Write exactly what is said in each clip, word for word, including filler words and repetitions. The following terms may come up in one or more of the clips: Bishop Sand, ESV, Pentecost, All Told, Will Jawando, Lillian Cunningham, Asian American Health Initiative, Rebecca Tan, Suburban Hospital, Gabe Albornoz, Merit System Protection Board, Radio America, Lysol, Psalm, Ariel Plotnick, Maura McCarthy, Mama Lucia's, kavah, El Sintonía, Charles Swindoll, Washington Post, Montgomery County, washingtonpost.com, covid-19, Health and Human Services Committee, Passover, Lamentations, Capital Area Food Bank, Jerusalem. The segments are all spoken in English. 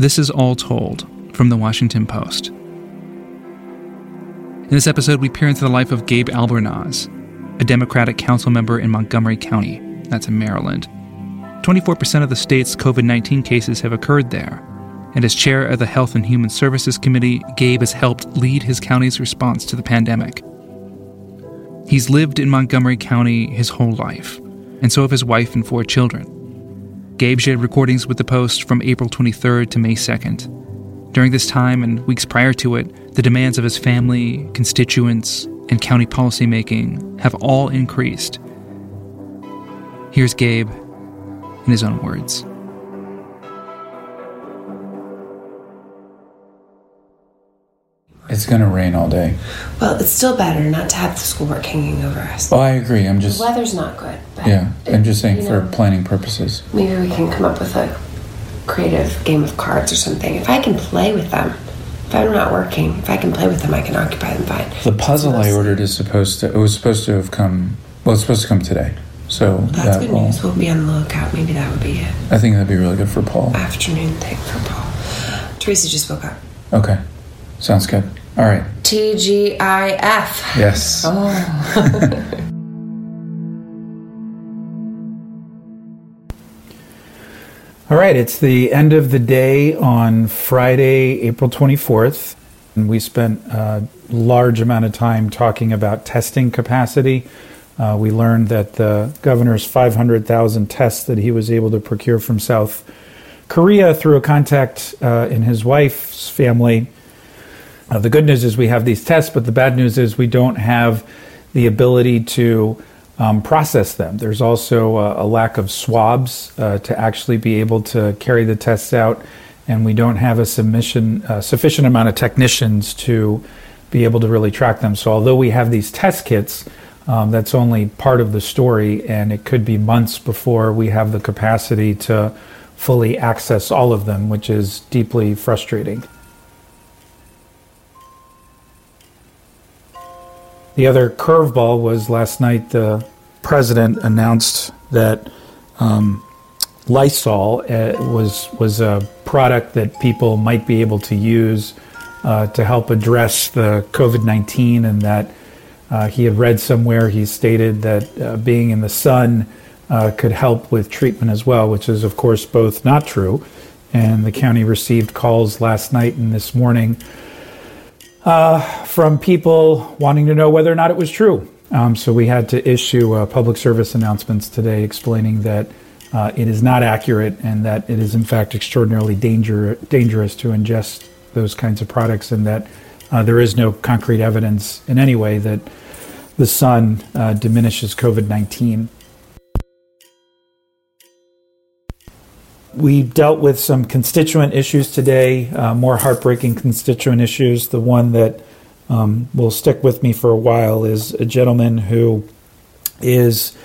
This is All Told from the Washington Post. In this episode, we peer into the life of Gabe Albornoz, a Democratic council member in Montgomery County, that's in Maryland. twenty-four percent of the state's covid nineteen cases have occurred there, and as chair of the Health and Human Services Committee, Gabe has helped lead his county's response to the pandemic. He's lived in Montgomery County his whole life, and so have his wife and four children. Gabe shared recordings with the Post from April twenty-third to May second. During this time and weeks prior to it, the demands of his family, constituents, and county policymaking have all increased. Here's Gabe in his own words. It's going to rain all day. Well, it's still better not to have the schoolwork hanging over us. Well, I agree. I'm just... The weather's not good. But yeah, it, I'm just saying for know, planning purposes. Maybe we can come up with a creative game of cards or something. If I can play with them, if I'm not working, if I can play with them, I can occupy them fine. The puzzle I ordered is supposed to... It was supposed to have come... Well, it's supposed to come today. So well, that's that good will, news. We'll be on the lookout. Maybe that would be it. I think that'd be really good for Paul. Afternoon thing for Paul. Teresa just woke up. Okay. Sounds good. All right. T G I F. Yes. Oh. All right. It's the end of the day on Friday, April twenty-fourth. And we spent a large amount of time talking about testing capacity. Uh, we learned that the governor's five hundred thousand tests that he was able to procure from South Korea through a contact uh, in his wife's family. Uh, the good news is we have these tests, but the bad news is we don't have the ability to um, process them. There's also a, a lack of swabs uh, to actually be able to carry the tests out, and we don't have a submission, uh, sufficient amount of technicians to be able to really track them. So although we have these test kits, um, that's only part of the story, and it could be months before we have the capacity to fully access all of them, which is deeply frustrating. The other curveball was last night the president announced that um, Lysol uh, was was a product that people might be able to use uh, to help address the covid nineteen, and that uh, he had read somewhere, he stated that uh, being in the sun uh, could help with treatment as well, which is of course both not true. And the county received calls last night and this morning Uh, from people wanting to know whether or not it was true. Um, so we had to issue uh, public service announcements today explaining that uh, it is not accurate and that it is in fact extraordinarily danger, dangerous to ingest those kinds of products, and that uh, there is no concrete evidence in any way that the sun uh, diminishes covid nineteen. We dealt with some constituent issues today, uh, more heartbreaking constituent issues. The one that um, will stick with me for a while is a gentleman who is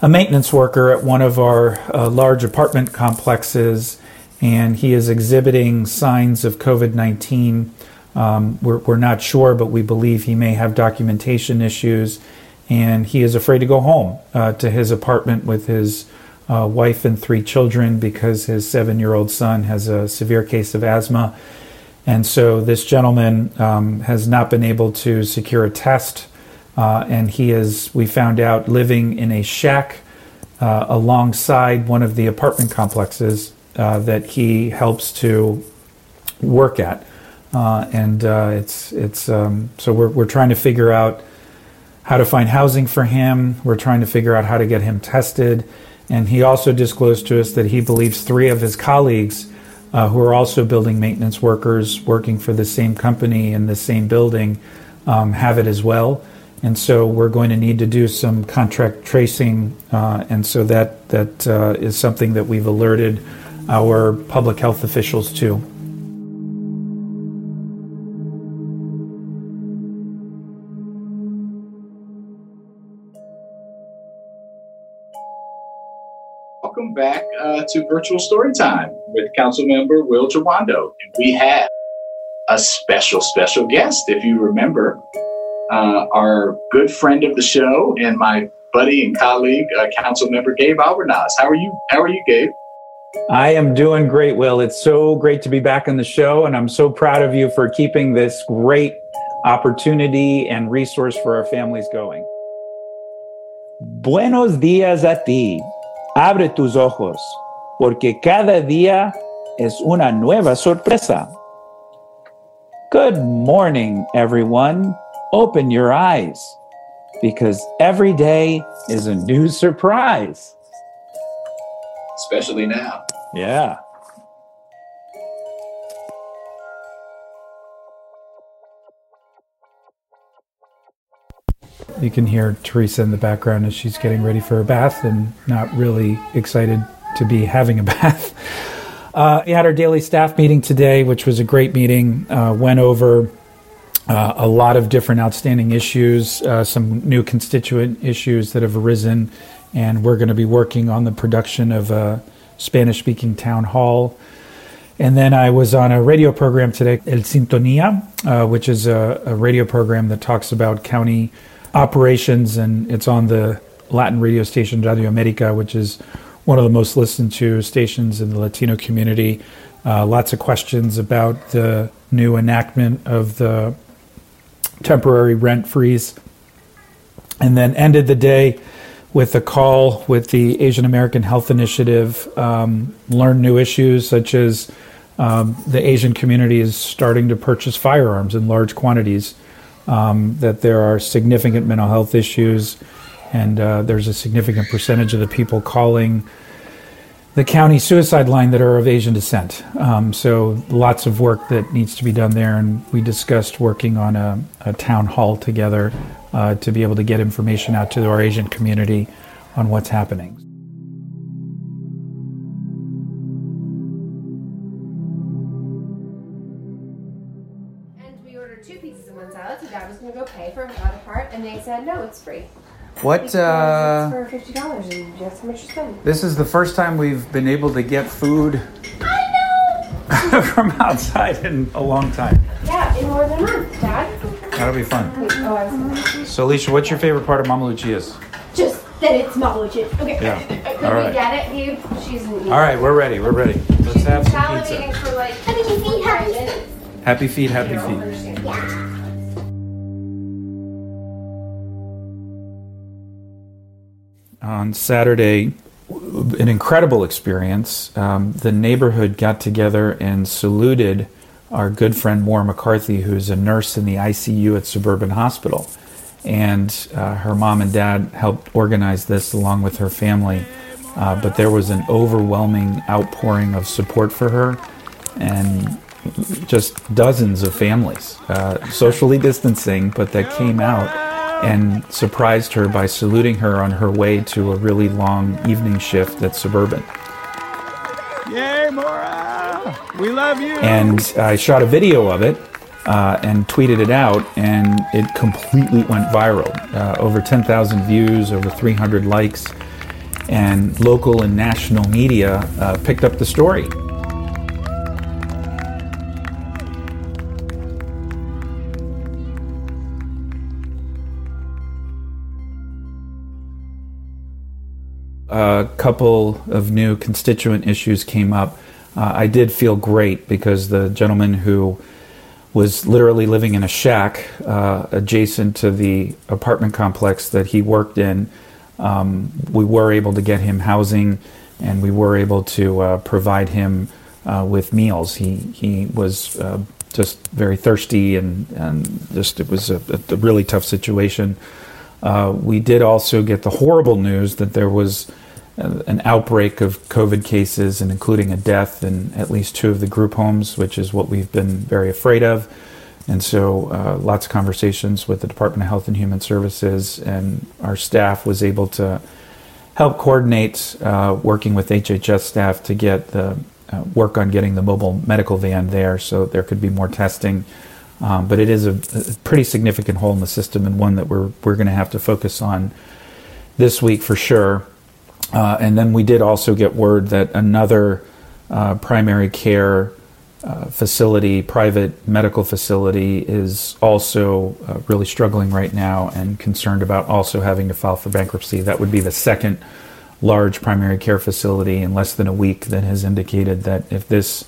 a maintenance worker at one of our uh, large apartment complexes, and he is exhibiting signs of covid nineteen. Um, we're, we're not sure, but we believe he may have documentation issues, and he is afraid to go home uh, to his apartment with his Uh, wife and three children because his seven-year-old son has a severe case of asthma. And so this gentleman um, has not been able to secure a test, uh, and he is, we found out, living in a shack uh, alongside one of the apartment complexes uh, that he helps to work at. Uh, and uh, it's it's um, so we're we're trying to figure out how to find housing for him. We're trying to figure out how to get him tested. And he also disclosed to us that he believes three of his colleagues, uh, who are also building maintenance workers working for the same company in the same building, um, have it as well. And so we're going to need to do some contact tracing. Uh, and so that, that uh, is something that we've alerted our public health officials to. Welcome back uh, to Virtual Storytime with Councilmember Will Jawando. We have a special, special guest. If you remember, uh, our good friend of the show and my buddy and colleague, uh, Councilmember Gabe Albornoz. How are you? How are you, Gabe? I am doing great, Will. It's so great to be back on the show, and I'm so proud of you for keeping this great opportunity and resource for our families going. Buenos días a ti. Abre tus ojos, porque cada día es una nueva sorpresa. Good morning, everyone. Open your eyes, because every day is a new surprise. Especially now. Yeah. You can hear Teresa in the background as she's getting ready for her bath and not really excited to be having a bath. Uh, we had our daily staff meeting today, which was a great meeting. Uh, went over uh, a lot of different outstanding issues, uh, some new constituent issues that have arisen. And we're going to be working on the production of a Spanish-speaking town hall. And then I was on a radio program today, El Sintonía, uh, which is a, a radio program that talks about county operations. And it's on the Latin radio station Radio America, which is one of the most listened to stations in the Latino community. Uh, lots of questions about the new enactment of the temporary rent freeze. And then ended the day with a call with the Asian American Health Initiative, um, learn new issues such as um, the Asian community is starting to purchase firearms in large quantities, um, that there are significant mental health issues, and uh, there's a significant percentage of the people calling the county suicide line that are of Asian descent. Um, so lots of work that needs to be done there, and we discussed working on a, a town hall together Uh, to be able to get information out to our Asian community on what's happening. And we ordered two pizzas and one salad, so Dad was going to go pay for the other part, and they said, no, it's free. What, uh... for fifty dollars, and that's how much you spend. This is the first time we've been able to get food... I know! ...from outside in a long time. Yeah, in more than a month, Dad. That'll be fun. So, Alicia, what's your favorite part of Mama Lucia's? Just that it's Mama Lucia's. Okay. Yeah. All right. We get it, Gabe? She's an eater. All right, we're ready. We're ready. Let's She's have some pizza. For like happy feet, happy feet. Happy feet, happy feet. Yeah. On Saturday, an incredible experience. Um, the neighborhood got together and saluted our good friend Maura McCarthy, who's a nurse in the I C U at Suburban Hospital. And uh, her mom and dad helped organize this along with her family. Uh, but there was an overwhelming outpouring of support for her and just dozens of families, uh, socially distancing, but that came out and surprised her by saluting her on her way to a really long evening shift at Suburban. Yay, Maura! We love you! And I shot a video of it uh, and tweeted it out, and it completely went viral. Uh, over ten thousand views, over three hundred likes, and local and national media uh, picked up the story. A couple of new constituent issues came up. Uh, I did feel great because the gentleman who was literally living in a shack uh, adjacent to the apartment complex that he worked in, um, we were able to get him housing, and we were able to uh, provide him uh, with meals. He he was uh, just very thirsty, and, and just it was a, a really tough situation. Uh, we did also get the horrible news that there was an outbreak of COVID cases, and including a death in at least two of the group homes, which is what we've been very afraid of. And so uh, lots of conversations with the Department of Health and Human Services, and our staff was able to help coordinate uh, working with H H S staff to get the uh, work on getting the mobile medical van there so there could be more testing. Um, but it is a, a pretty significant hole in the system, and one that we're we're going to have to focus on this week for sure. Uh, and then we did also get word that another uh, primary care uh, facility, private medical facility, is also uh, really struggling right now and concerned about also having to file for bankruptcy. That would be the second large primary care facility in less than a week that has indicated that if this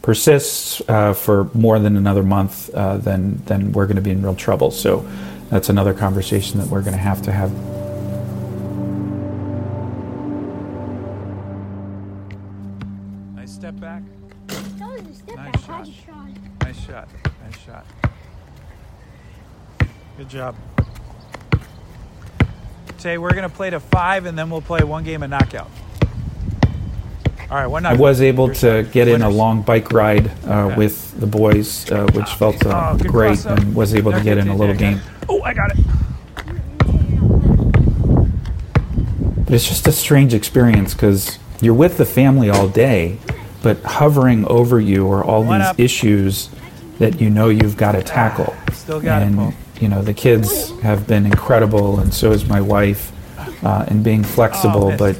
persists uh, for more than another month, uh, then, then we're going to be in real trouble. So that's another conversation that we're going to have to have. Nice step back. That was a step nice back. Shot. Nice shot. Nice shot. Good job. Today we're going to play to five, and then we'll play one game of knockout. All right, one I was able to get in a long bike ride uh, okay. with the boys, uh, which felt uh, oh, great, and was able to get in a little game. Oh, I got it. But it's just a strange experience because you're with the family all day, but hovering over you are all these issues that you know you've got to tackle. Still got it, Paul. You know, the kids have been incredible, and so is my wife, uh, in being flexible, but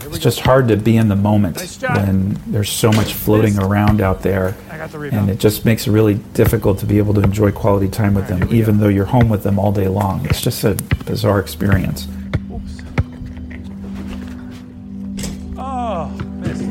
it's just hard to be in the moment when there's so much floating around out there, and it just makes it really difficult to be able to enjoy quality time with them, even though you're home with them all day long. It's just a bizarre experience. Oops. Oh, missed.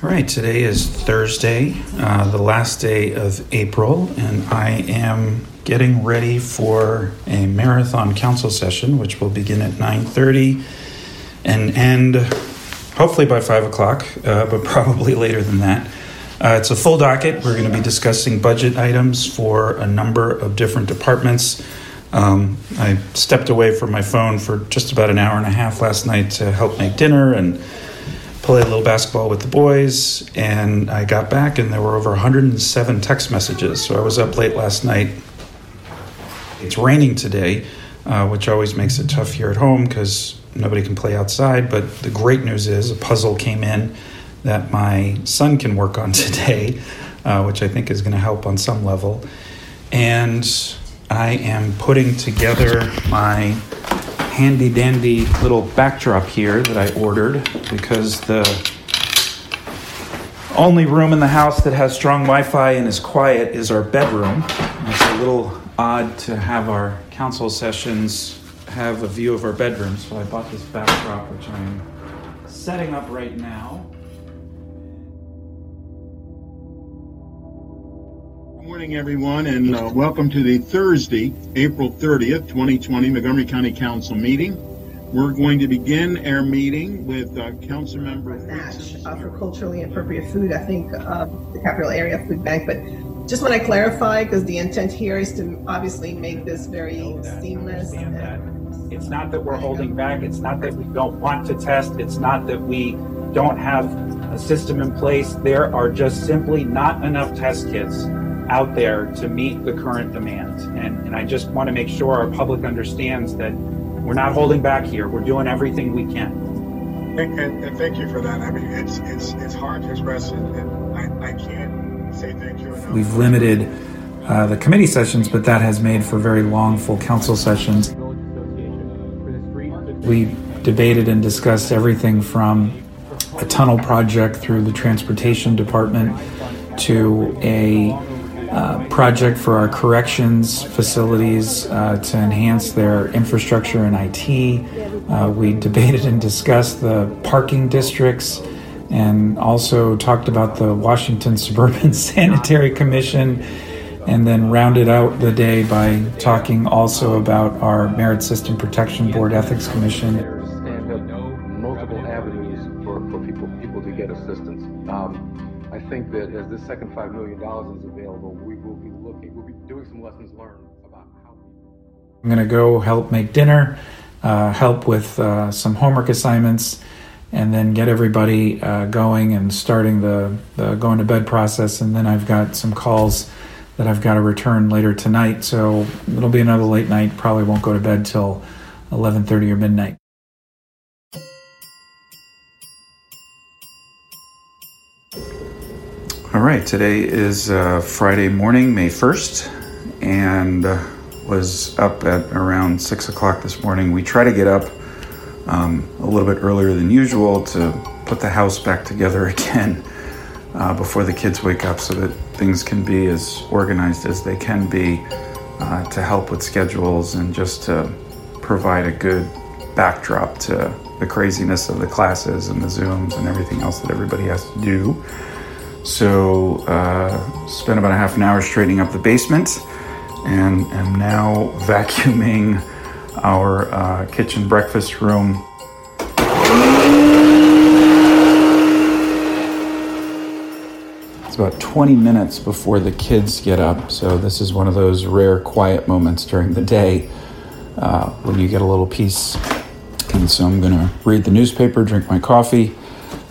All right, today is Thursday, uh, the last day of April, and I am getting ready for a marathon council session, which will begin at nine thirty and end hopefully by five o'clock, uh, but probably later than that. Uh, it's a full docket. We're going to be discussing budget items for a number of different departments. Um, I stepped away from my phone for just about an hour and a half last night to help make dinner and play a little basketball with the boys, and I got back and there were over one hundred seven text messages. So I was up late last night. It's raining today, uh, which always makes it tough here at home because nobody can play outside. But the great news is a puzzle came in that my son can work on today, uh, which I think is going to help on some level. And I am putting together my handy dandy little backdrop here that I ordered because the only room in the house that has strong Wi-Fi and is quiet is our bedroom. It's a little odd to have our council sessions have a view of our bedroom, so I bought this backdrop, which I'm setting up right now. Good morning, everyone, and uh, welcome to the Thursday, April thirtieth, twenty twenty Montgomery County Council meeting. We're going to begin our meeting with uh, Council Member Match uh, for culturally appropriate food. I think uh, the Capital Area Food Bank, but just want to clarify because the intent here is to obviously make this very seamless. And that. It's not that we're holding back. It's not that we don't want to test. It's not that we don't have a system in place. There are just simply not enough test kits out there to meet the current demands. And, and I just want to make sure our public understands that we're not holding back here. We're doing everything we can. And, and, and thank you for that. I mean, it's it's it's hard to express, and, and I, I can't say thank you enough. We've limited uh, the committee sessions, but that has made for very long full council sessions. We debated and discussed everything from a tunnel project through the transportation department to a Uh, project for our corrections facilities uh, to enhance their infrastructure and I T. Uh, we debated and discussed the parking districts and also talked about the Washington Suburban Sanitary Commission, and then rounded out the day by talking also about our Merit System Protection Board Ethics Commission. There's multiple avenues for, for people, people to get assistance. Um, I think that as this second five million dollars is available, we will be looking, we'll be doing some lessons learned about how we... I'm going to go help make dinner, uh, help with uh, some homework assignments, and then get everybody uh, going and starting the, the going to bed process. And then I've got some calls that I've got to return later tonight. So it'll be another late night. Probably won't go to bed till eleven thirty or midnight. All right, today is uh, Friday morning, May first, and uh, was up at around six o'clock this morning. We try to get up um, a little bit earlier than usual to put the house back together again uh, before the kids wake up so that things can be as organized as they can be uh, to help with schedules and just to provide a good backdrop to the craziness of the classes and the Zooms and everything else that everybody has to do. So uh, spent about a half an hour straightening up the basement and am now vacuuming our uh, kitchen breakfast room. It's about twenty minutes before the kids get up, so this is one of those rare quiet moments during the day uh, when you get a little peace. And so I'm going to read the newspaper, drink my coffee,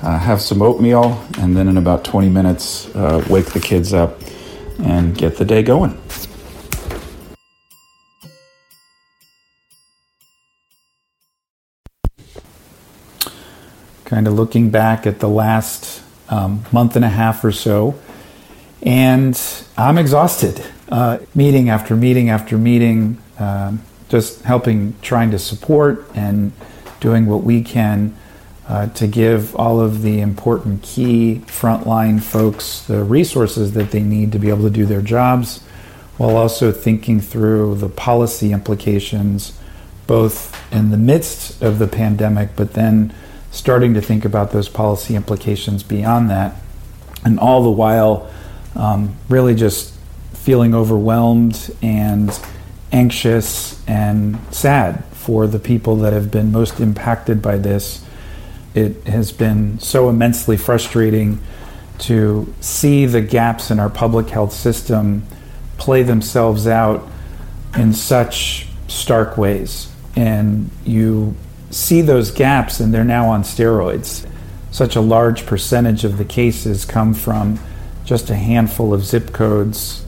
uh, have some oatmeal, and then in about twenty minutes, uh, wake the kids up and get the day going. Kind of looking back at the last um, month and a half or so, and I'm exhausted. Uh, meeting after meeting after meeting, um, just helping, trying to support and doing what we can uh, to give all of the important key frontline folks the resources that they need to be able to do their jobs, while also thinking through the policy implications, both in the midst of the pandemic, but then starting to think about those policy implications beyond that. And all the while, um, really just feeling overwhelmed and anxious and sad for the people that have been most impacted by this. It has been so immensely frustrating to see the gaps in our public health system play themselves out in such stark ways. And you see those gaps, and they're now on steroids. Such a large percentage of the cases come from just a handful of zip codes.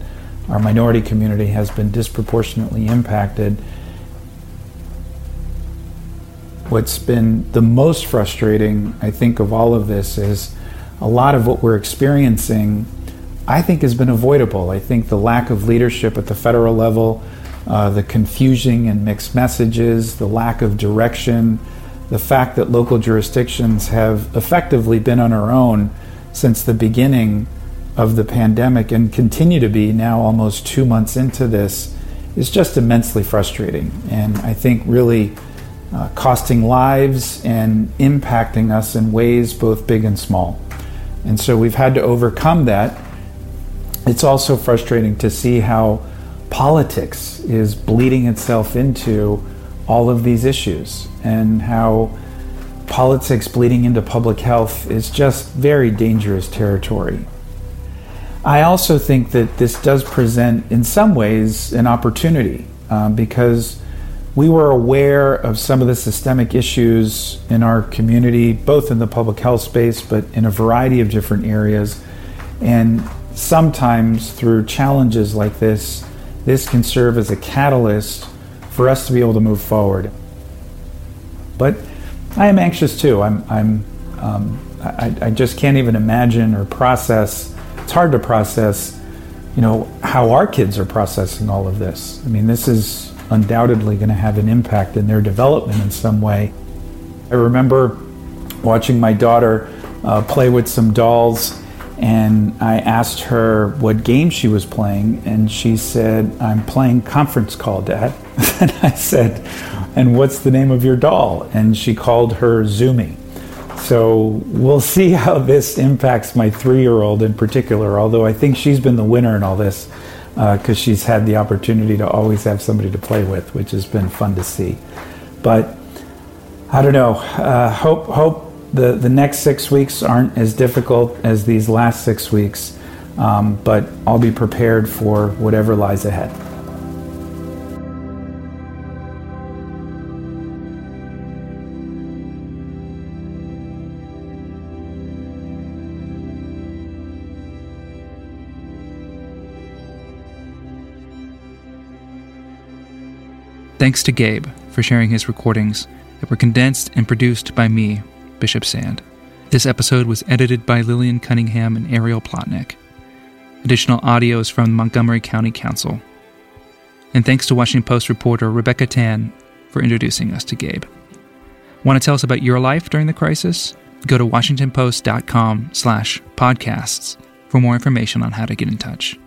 Our minority community has been disproportionately impacted. What's been the most frustrating, I think, of all of this is a lot of what we're experiencing, I think, has been avoidable. I think the lack of leadership at the federal level, uh, the confusing and mixed messages, the lack of direction, the fact that local jurisdictions have effectively been on our own since the beginning of the pandemic and continue to be now almost two months into this, is just immensely frustrating, and I think really uh, costing lives and impacting us in ways both big and small. And so we've had to overcome that. It's also frustrating to see how politics is bleeding itself into all of these issues, and how politics bleeding into public health is just very dangerous territory. I also think that this does present, in some ways, an opportunity um, because we were aware of some of the systemic issues in our community, both in the public health space, but in a variety of different areas. And sometimes through challenges like this, this can serve as a catalyst for us to be able to move forward. But I am anxious too. I'm, I'm, um, I, I just can't even imagine or process. It's hard to process, you know, how our kids are processing all of this. I mean, this is undoubtedly going to have an impact in their development in some way. I remember watching my daughter uh, play with some dolls, and I asked her what game she was playing, and she said, "I'm playing Conference Call, Dad." And I said, "And what's the name of your doll?" And she called her Zoomy. So we'll see how this impacts my three-year-old in particular, although I think she's been the winner in all this because uh, she's had the opportunity to always have somebody to play with, which has been fun to see. But I don't know. Uh, hope hope the, the next six weeks aren't as difficult as these last six weeks, um, but I'll be prepared for whatever lies ahead. Thanks to Gabe for sharing his recordings that were condensed and produced by me, Bishop Sand. This episode was edited by Lillian Cunningham and Ariel Plotnick. Additional audio is from the Montgomery County Council. And thanks to Washington Post reporter Rebecca Tan for introducing us to Gabe. Want to tell us about your life during the crisis? go to washingtonpost.com slash podcasts for more information on how to get in touch.